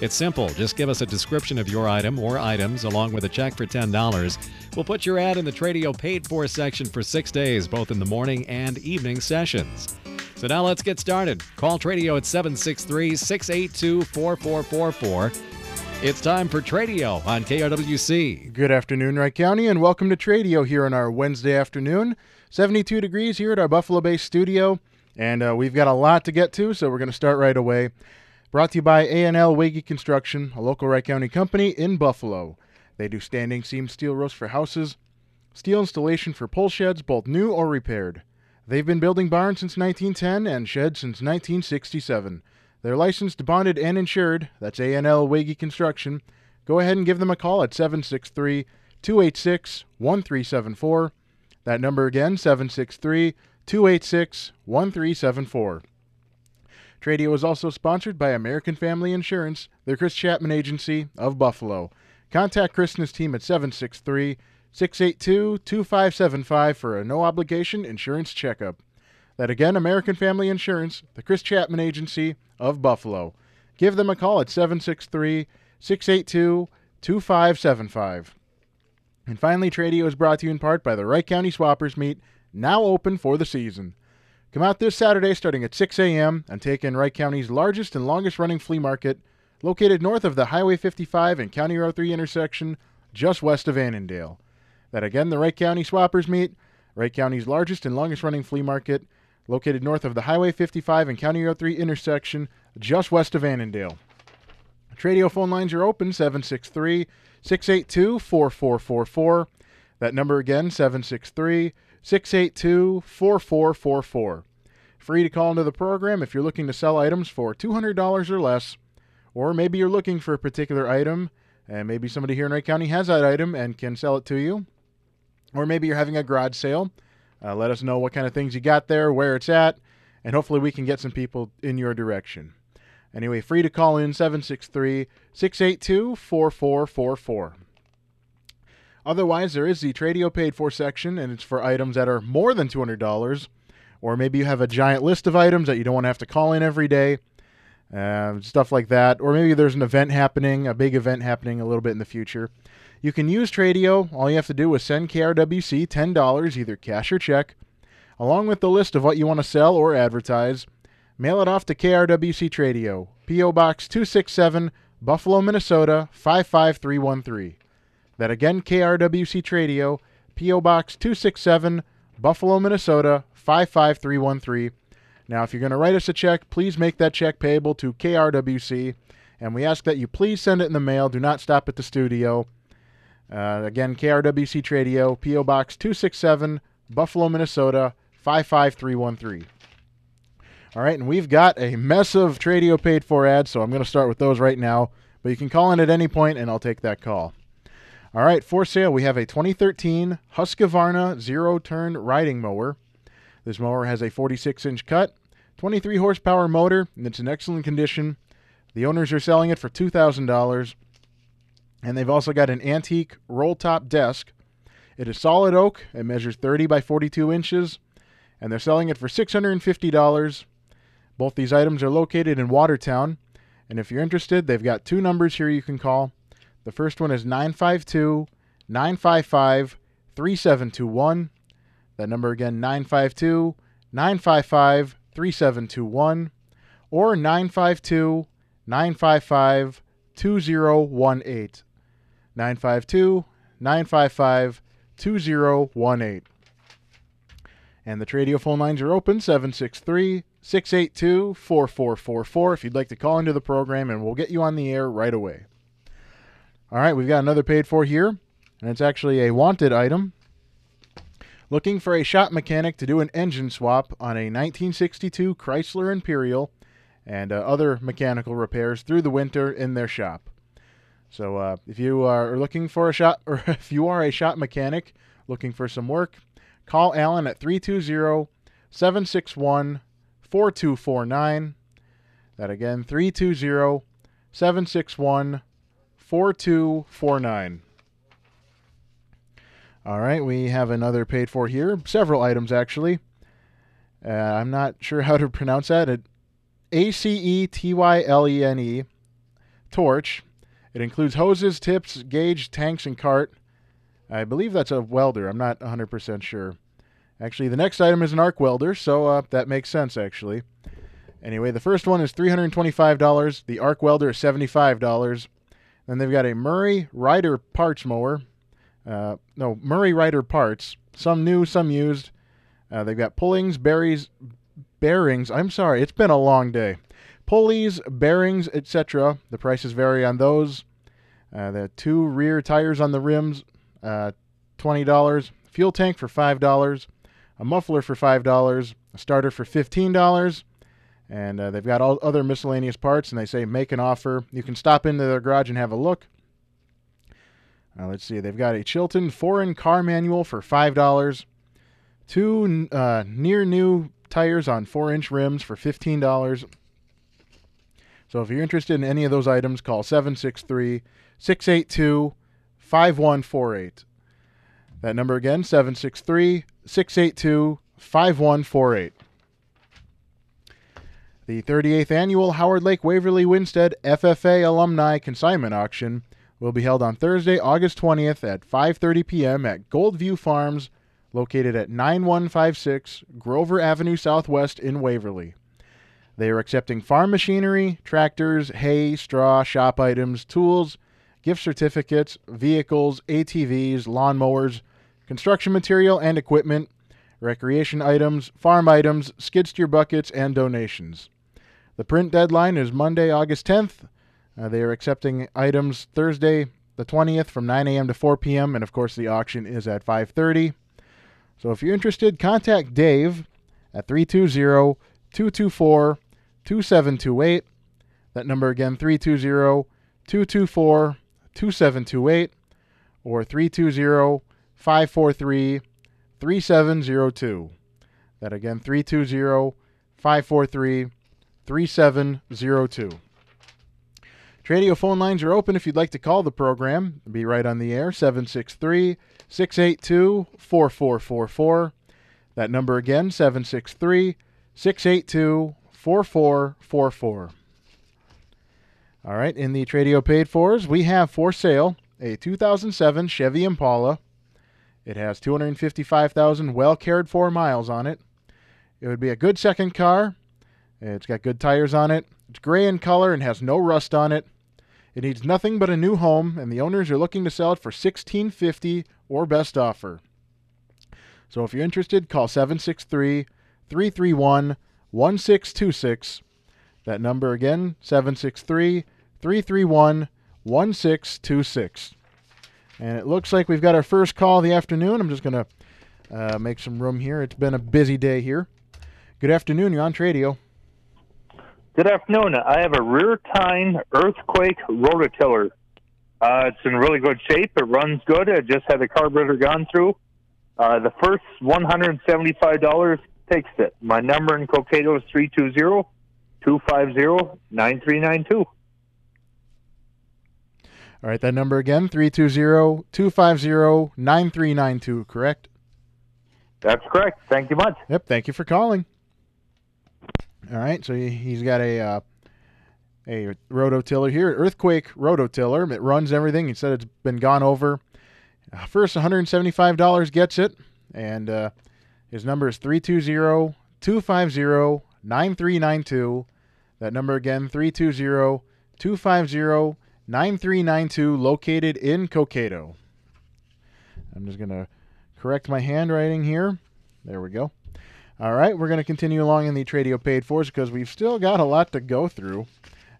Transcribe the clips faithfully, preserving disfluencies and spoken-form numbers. It's simple. Just give us a description of your item or items along with a check for ten dollars. We'll put your ad in the Tradio Paid For section for six days, both in the morning and evening sessions. So now let's get started. Call Tradio at seven six three, six eight two, four four four four. It's time for Tradio on K R W C. Good afternoon, Wright County, and welcome to Tradio here on our Wednesday afternoon. seventy-two degrees here at our Buffalo Bay studio, and uh, we've got a lot to get to, so we're going to start right away. Brought to you by A and L Wiggy Construction, a local Wright County company in Buffalo. They do standing seam steel roofs for houses, steel installation for pole sheds, both new or repaired. They've been building barns since nineteen ten and sheds since nineteen sixty-seven. They're licensed, bonded, and insured. That's A and L Wiggy Construction. Go ahead and give them a call at seven six three, two eight six, one three seven four. That number again, seven six three, two eight six, one three seven four. Tradio is also sponsored by American Family Insurance, the Chris Chapman Agency of Buffalo. Contact Chris and his team at seven six three, six eight two, two five seven five for a no-obligation insurance checkup. That again, American Family Insurance, the Chris Chapman Agency of Buffalo. Give them a call at seven six three, six eight two, two five seven five. And finally, Tradio is brought to you in part by the Wright County Swappers Meet, now open for the season. Come out this Saturday starting at six a m and take in Wright County's largest and longest-running flea market, located north of the Highway fifty-five and County Road three intersection, just west of Annandale. That again, the Wright County Swappers Meet, Wright County's largest and longest-running flea market, located north of the Highway fifty-five and County Road three intersection, just west of Annandale. Tradio phone lines are open, seven six three, six eight two, four four four four. That number again, seven six three, six eight two, four four four four. Free to call into the program if you're looking to sell items for two hundred dollars or less, or maybe you're looking for a particular item, and maybe somebody here in Wright County has that item and can sell it to you, or maybe you're having a garage sale. Uh, let us know what kind of things you got there, where it's at, and hopefully we can get some people in your direction. Anyway, free to call in, seven six three, six eight two, four four four four. Otherwise, there is the Tradio Paid For section, and it's for items that are more than two hundred dollars, or maybe you have a giant list of items that you don't want to have to call in every day, uh, stuff like that, or maybe there's an event happening, a big event happening a little bit in the future. You can use Tradio. All you have to do is send K R W C ten dollars, either cash or check, along with the list of what you want to sell or advertise. Mail it off to K R W C Tradio, P O Box two sixty-seven, Buffalo, Minnesota, five five three one three. That again, K R W C Tradio, P O Box two sixty-seven, Buffalo, Minnesota, five five three one three. Now, if you're going to write us a check, please make that check payable to K R W C, and we ask that you please send it in the mail. Do not stop at the studio. Uh, again, K R W C Tradio, P O Box two sixty-seven, Buffalo, Minnesota, five five three one three. All right, and we've got a mess of Tradio Paid For ads, so I'm going to start with those right now. But you can call in at any point, and I'll take that call. All right, for sale, we have a twenty thirteen Husqvarna zero-turn riding mower. This mower has a forty-six inch cut, twenty-three horsepower motor, and it's in excellent condition. The owners are selling it for two thousand dollars, and they've also got an antique roll-top desk. It is solid oak. It measures thirty by forty-two inches, and they're selling it for six hundred fifty dollars. Both these items are located in Watertown, and if you're interested, they've got two numbers here you can call. The first one is nine five two, nine five five, three seven two one. That number again, nine five two, nine five five, three seven two one, or nine five two, nine five five, two zero one eight. nine five two, nine five five, two zero one eight. And the Tradio phone lines are open, seven six three, six eight two, four four four four, if you'd like to call into the program, and we'll get you on the air right away. All right, we've got another paid for here, and it's actually a wanted item. Looking for a shop mechanic to do an engine swap on a nineteen sixty-two Chrysler Imperial and uh, other mechanical repairs through the winter in their shop. So uh, if you are looking for a shop, or if you are a shop mechanic looking for some work, call Alan at three two zero, seven six one, four two four nine. That again, three two zero, seven six one, four two four nine. All right, we have another paid for here. Several items, actually. Uh, I'm not sure how to pronounce that. It, A C E T Y L E N E, torch. It includes hoses, tips, gauge, tanks, and cart. I believe that's a welder. I'm not one hundred percent sure. Actually, the next item is an arc welder, so uh, that makes sense, actually. Anyway, the first one is three hundred twenty-five dollars. The arc welder is seventy-five dollars. Then they've got a Murray Ryder parts mower. Uh, no, Murray Ryder parts. Some new, some used. Uh, they've got pullings, berries, bearings. I'm sorry, it's been a long day. Pulleys, bearings, et cetera. The prices vary on those. Uh, the two rear tires on the rims, uh, twenty dollars. Fuel tank for five dollars. A muffler for five dollars. A starter for fifteen dollars. And uh, they've got all other miscellaneous parts, and they say make an offer. You can stop into their garage and have a look. Uh, let's see. They've got a Chilton foreign car manual for five dollars. Two uh, near-new tires on four inch rims for fifteen dollars. So if you're interested in any of those items, call seven six three, six eight two, five one four eight. That number again, seven six three, six eight two, five one four eight. The thirty-eighth Annual Howard Lake Waverly Winstead F F A Alumni Consignment Auction will be held on Thursday, August twentieth at five thirty p m at Goldview Farms, located at nine one five six Grover Avenue Southwest in Waverly. They are accepting farm machinery, tractors, hay, straw, shop items, tools, gift certificates, vehicles, A T Vs, lawnmowers, construction material and equipment, recreation items, farm items, skid steer buckets, and donations. The print deadline is Monday, August tenth. Uh, they are accepting items Thursday, the twentieth from nine a m to four p m, and of course the auction is at five thirty. So if you're interested, contact Dave at three two zero, two two four, two seven two eight. That number again, three two zero, two two four, two seven two eight or three two zero, five four three, three seven zero two. That again, three two zero, five four three, three seven zero two. Tradio phone lines are open if you'd like to call the program. Be right on the air, seven six three, six eight two, four four four four. That number again, seven six three, six eight two, four four four four. All right, in the Tradio paid fors, we have for sale a two thousand seven Chevy Impala. It has two hundred fifty-five thousand well cared for miles on it. It would be a good second car. It's got good tires on it. It's gray in color and has no rust on it. It needs nothing but a new home, and the owners are looking to sell it for sixteen fifty or best offer. So if you're interested, call seven six three, three three one, one six two six. That number again, seven six three, three three one, one six two six. And it looks like we've got our first call of the afternoon. I'm just going to uh, make some room here. It's been a busy day here. Good afternoon. You're on Tradio. Good afternoon. I have a rear-tine Earthquake rototiller. Uh, it's in really good shape. It runs good. I just had the carburetor gone through. Uh, the first one hundred seventy-five dollars takes it. My number in Cocado is three two zero, two five zero, nine three nine two. All right, that number again, three two zero, two five zero, nine three nine two, correct? That's correct. Thank you much. Yep, thank you for calling. All right, so he's got a uh, a rototiller here, Earthquake rototiller. It runs everything. He said it's been gone over. First one hundred seventy-five dollars gets it, and uh, his number is three two zero, two five zero, nine three nine two. That number again, three two zero, two five zero, nine three nine two, located in Cocado. I'm just going to correct my handwriting here. There we go. All right, we're going to continue along in the Tradio paid fours because we've still got a lot to go through.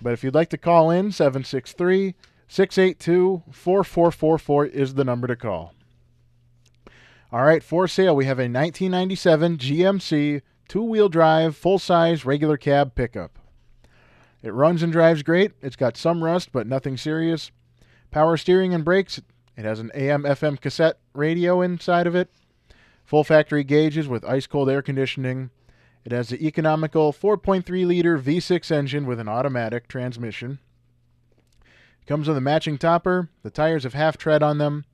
But if you'd like to call in, seven six three, six eight two, four four four four is the number to call. All right, for sale, we have a nineteen ninety-seven G M C two-wheel drive, full-size, regular cab pickup. It runs and drives great. It's got some rust, but nothing serious. Power steering and brakes. It has an A M F M cassette radio inside of it. Full factory gauges with ice-cold air conditioning. It has the economical four point three liter V six engine with an automatic transmission. It comes with a matching topper. The tires have half tread on them.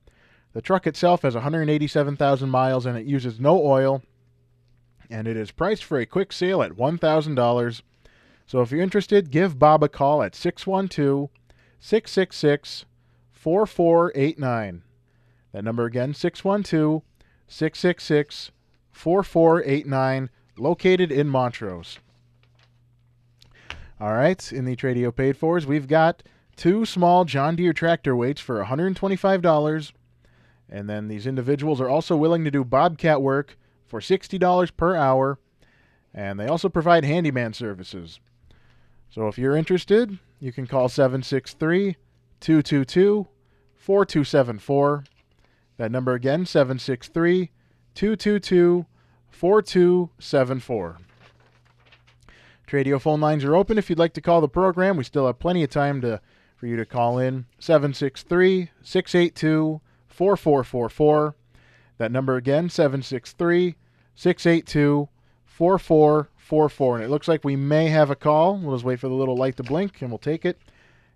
The truck itself has one hundred eighty-seven thousand miles and it uses no oil. And it is priced for a quick sale at one thousand dollars. So if you're interested, give Bob a call at six one two, six six six, four four eight nine. That number again, six one two, six six six, four four eight nine, located in Montrose. All right, in the Tradio paid fors, we've got two small John Deere tractor weights for one hundred twenty-five dollars. And then these individuals are also willing to do bobcat work for sixty dollars per hour. And they also provide handyman services. So if you're interested, you can call seven six three, two two two, four two seven four. That number again, seven six three, two two two, four two seven four. Tradio phone lines are open if you'd like to call the program. We still have plenty of time to for you to call in. seven six three, six eight two, four four four four. That number again, seven six three, six eight two, four four four four. And it looks like we may have a call. We'll just wait for the little light to blink and we'll take it.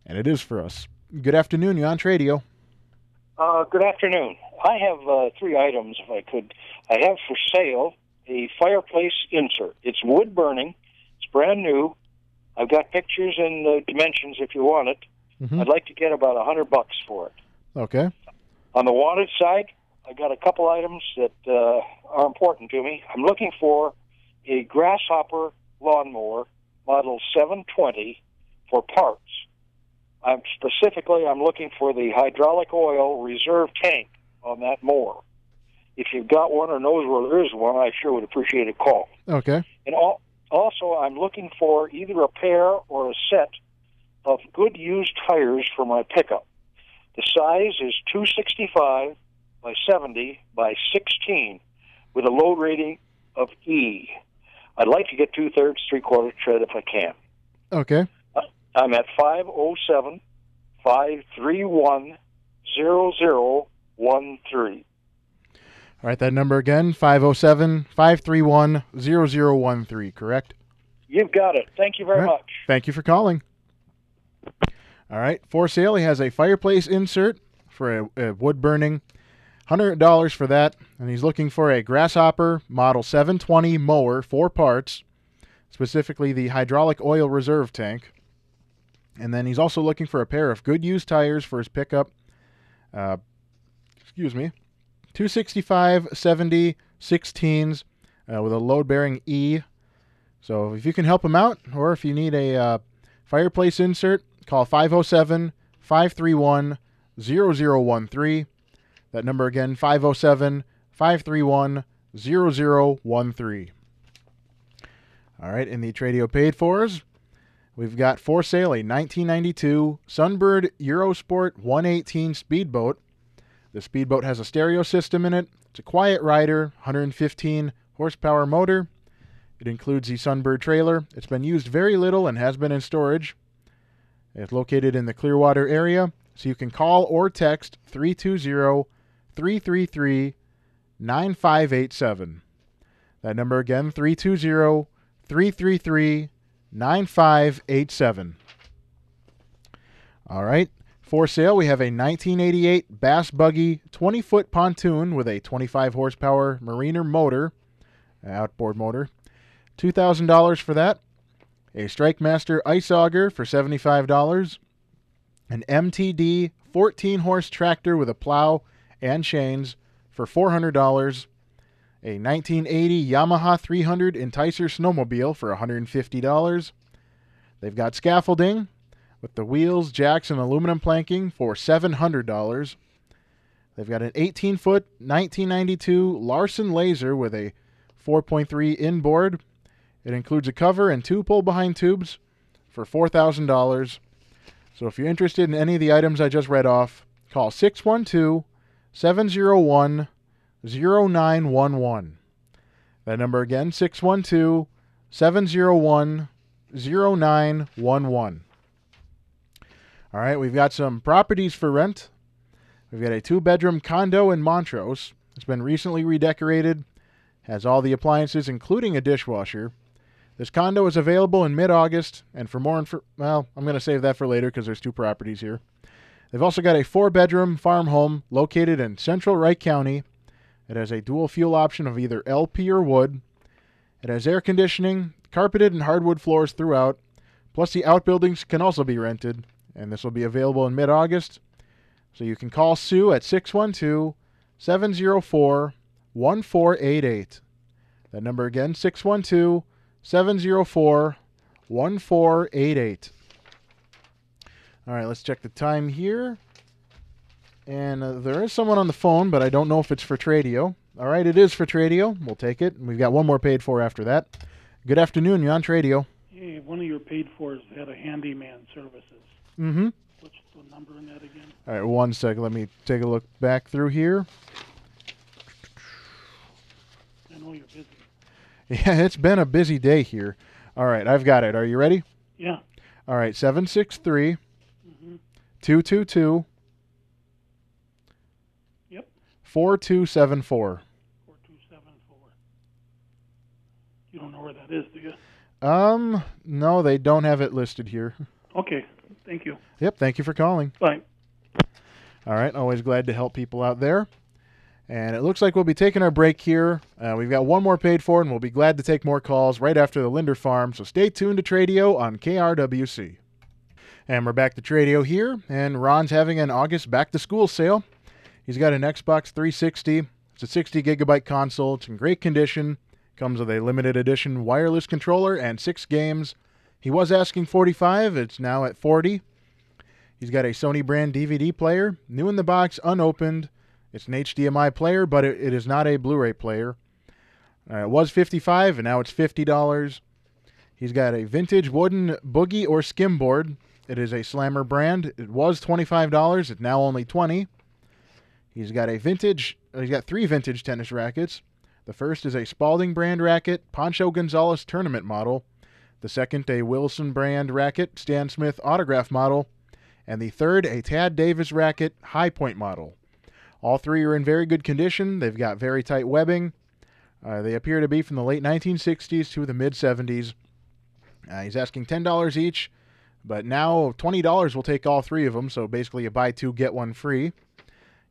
And it is for us. Good afternoon. You're on Tradio. Uh, good afternoon. I have uh, three items, if I could. I have for sale a fireplace insert. It's wood burning. It's brand new. I've got pictures and uh, dimensions if you want it. Mm-hmm. I'd like to get about one hundred bucks for it. Okay. On the wanted side, I've got a couple items that uh, are important to me. I'm looking for a Grasshopper lawnmower, model seven twenty, for parts. I'm specifically, I'm looking for the hydraulic oil reserve tank on that mower. If you've got one or knows where there is one, I sure would appreciate a call. Okay. And al- also, I'm looking for either a pair or a set of good used tires for my pickup. The size is two sixty-five by seventy by sixteen with a load rating of E. I'd like to get two-thirds, three-quarter tread if I can. Okay. I'm at five oh seven, five three one, zero zero one three. All right, that number again, five oh seven, five three one, zero zero one three, correct? You've got it. Thank you very much. Thank you for calling. All right, for sale, he has a fireplace insert for a, a wood burning, one hundred dollars for that, and he's looking for a Grasshopper Model seven twenty mower, four parts, specifically the hydraulic oil reserve tank. And then he's also looking for a pair of good used tires for his pickup. Uh, excuse me. two sixty-five, seventy, sixteens uh, with a load-bearing E. So if you can help him out, or if you need a uh, fireplace insert, call five oh seven, five three one, zero zero one three. That number again, five oh seven, five three one, zero zero one three. All right, in the Tradio paid fors, we've got for sale a nineteen ninety-two Sunbird Eurosport one eighteen speedboat. The speedboat has a stereo system in it. It's a quiet rider, one hundred fifteen horsepower motor. It includes the Sunbird trailer. It's been used very little and has been in storage. It's located in the Clearwater area, so you can call or text three two zero, three three three, nine five eight seven. That number again, three two zero, three three three, nine five eight seven. All right. For sale, we have a nineteen eighty-eight Bass Buggy twenty-foot pontoon with a twenty-five horsepower Mariner motor, outboard motor. two thousand dollars for that. A Strike Master ice auger for seventy-five dollars. An M T D fourteen horse tractor with a plow and chains for four hundred dollars. A nineteen eighty Yamaha three hundred Enticer snowmobile for one hundred fifty dollars. They've got scaffolding with the wheels, jacks, and aluminum planking for seven hundred dollars. They've got an eighteen foot nineteen ninety-two Larson laser with a four point three inboard. It includes a cover and two pull-behind tubes for four thousand dollars. So if you're interested in any of the items I just read off, call six one two, seven oh one, seven oh one one. zero nine one one. That number again, six one two, seven oh one, zero nine one one. All right, we've got some properties for rent. We've got a two-bedroom condo in Montrose. It's been recently redecorated, has all the appliances, including a dishwasher. This condo is available in mid-August, and for more info, well, I'm going to save that for later because there's two properties here. They've also got a four-bedroom farm home located in central Wright County. It has a dual fuel option of either L P or wood. It has air conditioning, carpeted and hardwood floors throughout, plus the outbuildings can also be rented, and this will be available in mid-August. So you can call Sue at six one two, seven zero four, one four eight eight. That number again, six one two, seven zero four, one four eight eight. All right, let's check the time here. And uh, there is someone on the phone, but I don't know if it's for Tradio. All right, it is for Tradio. We'll take it. We've got one more paid for after that. Good afternoon. You're on Tradio. Hey, one of your paid fors had a handyman services. Mm-hmm. What's the number in that again? All right, one second. Let me take a look back through here. I know you're busy. Yeah, it's been a busy day here. All right, I've got it. Are you ready? Yeah. All right, seven six three, two two two. Mm-hmm. Yep. four two seven four. four two seven four. You don't know where that is, do you? Um, no, they don't have it listed here. Okay. Thank you. Yep, thank you for calling. Bye. All right, always glad to help people out there. And it looks like we'll be taking our break here. Uh, we've got one more paid for, and we'll be glad to take more calls right after the Linder Farm, so stay tuned to Tradio on K R W C. And we're back to Tradio here, and Ron's having an August back-to-school sale. He's got an Xbox three sixty. It's a sixty gigabyte console. It's in great condition. Comes with a limited edition wireless controller and six games. He was asking forty-five dollars. It's now at forty dollars. He's got a Sony brand D V D player, new in the box, unopened. It's an H D M I player, but it, it is not a Blu-ray player. Uh, it was fifty-five dollars, and now it's fifty dollars. He's got a vintage wooden boogie or skimboard. It is a Slammer brand. It was twenty-five dollars. It's now only twenty dollars. He's got a vintage. He's got three vintage tennis rackets. The first is a Spalding brand racket, Poncho Gonzalez tournament model. The second, a Wilson brand racket, Stan Smith autograph model. And the third, a Tad Davis racket, high point model. All three are in very good condition. They've got very tight webbing. Uh, they appear to be from the late nineteen sixties to the mid-seventies. Uh, he's asking ten dollars each, but now twenty dollars will take all three of them, so basically you buy two, get one free.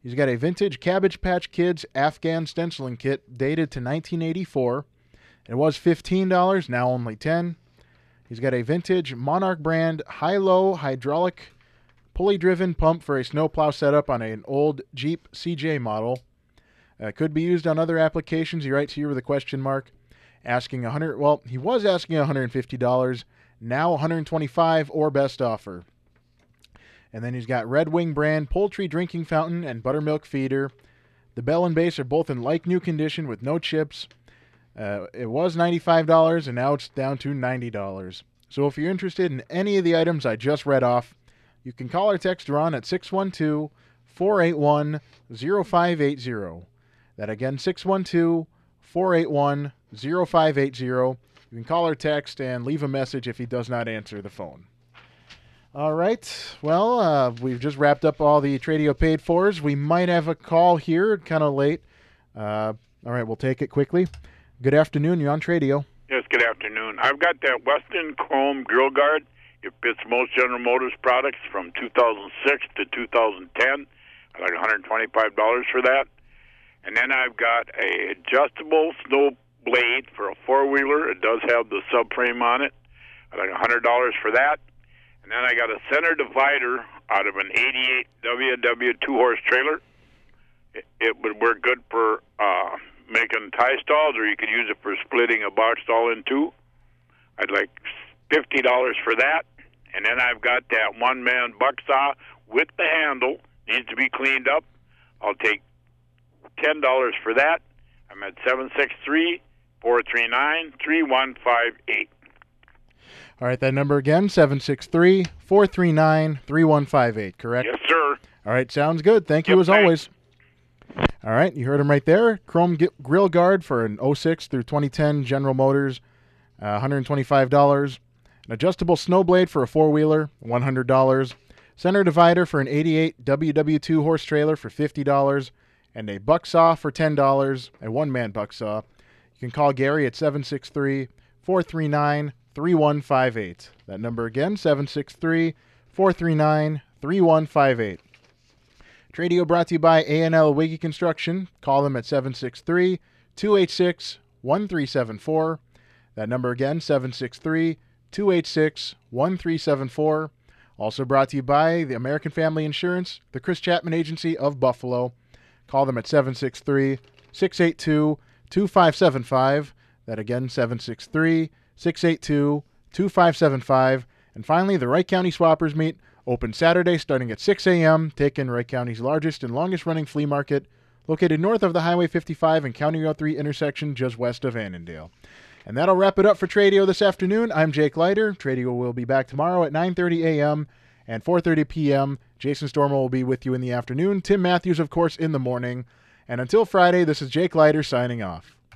He's got a vintage Cabbage Patch Kids Afghan stenciling kit dated to nineteen eighty-four. It was fifteen dollars, now only ten dollars. He's got a vintage Monarch brand high-low hydraulic pulley-driven pump for a snowplow setup on an old Jeep C J model. Uh, could be used on other applications. He writes here with a question mark, asking one hundred dollars. Well, he was asking one hundred fifty dollars, now one hundred twenty-five dollars or best offer. And then he's got Red Wing brand poultry drinking fountain and buttermilk feeder. The bell and base are both in like new condition with no chips. Uh, it was ninety-five dollars, and now it's down to ninety dollars. So if you're interested in any of the items I just read off, you can call or text Ron at six one two, four eight one, zero five eight zero. That again, six one two, four eight one, zero five eight zero. You can call or text and leave a message if he does not answer the phone. All right. Well, uh, we've just wrapped up all the Tradio paid fors. We might have a call here, kind of late. Uh, all right, we'll take it quickly. Good afternoon. You're on Tradio. Yes, good afternoon. I've got that Western Chrome grill guard. It fits most General Motors products from two thousand six to two thousand ten. I like one hundred twenty-five dollars for that. And then I've got a adjustable snow blade for a four-wheeler. It does have the subframe on it. I like one hundred dollars for that. And then I got a center divider out of an eighty-eight W W two-horse trailer. It, it would work good for... Uh, making tie stalls, or you could use it for splitting a box stall in two. I'd like fifty dollars for that. And then I've got that one-man buck saw with the handle. Needs to be cleaned up. I'll take ten dollars for that. I'm at seven six three, four three nine, three one five eight. All right, that number again, seven six three, four three nine, three one five eight, correct? Yes, sir. All right, sounds good. Thank you, yep, as thanks. Always. All right, you heard him right there. Chrome grill guard for an oh six through twenty ten General Motors, uh, one hundred twenty-five dollars. An adjustable snow blade for a four-wheeler, one hundred dollars. center divider for an eighty-eight W W two horse trailer for fifty dollars, and a buck saw for ten dollars, a one-man buck saw. You can call Gary at seven six three, four three nine, three one five eight. That number again, seven six three, four three nine, three one five eight. Tradio brought to you by A and L Wiggy Construction. Call them at seven six three, two eight six, one three seven four. That number again, seven six three, two eight six, one three seven four. Also brought to you by the American Family Insurance, the Chris Chapman Agency of Buffalo. Call them at seven six three, six eight two, two five seven five. That again, seven six three, six eight two, two five seven five. And finally, the Wright County Swappers Meet, open Saturday starting at six a m Take in Wright County's largest and longest-running flea market, located north of the Highway fifty-five and County Road three intersection just west of Annandale. And that'll wrap it up for Tradio this afternoon. I'm Jake Leiter. Tradio will be back tomorrow at nine thirty a m and four thirty p m Jason Stormer will be with you in the afternoon. Tim Matthews, of course, in the morning. And until Friday, this is Jake Leiter signing off.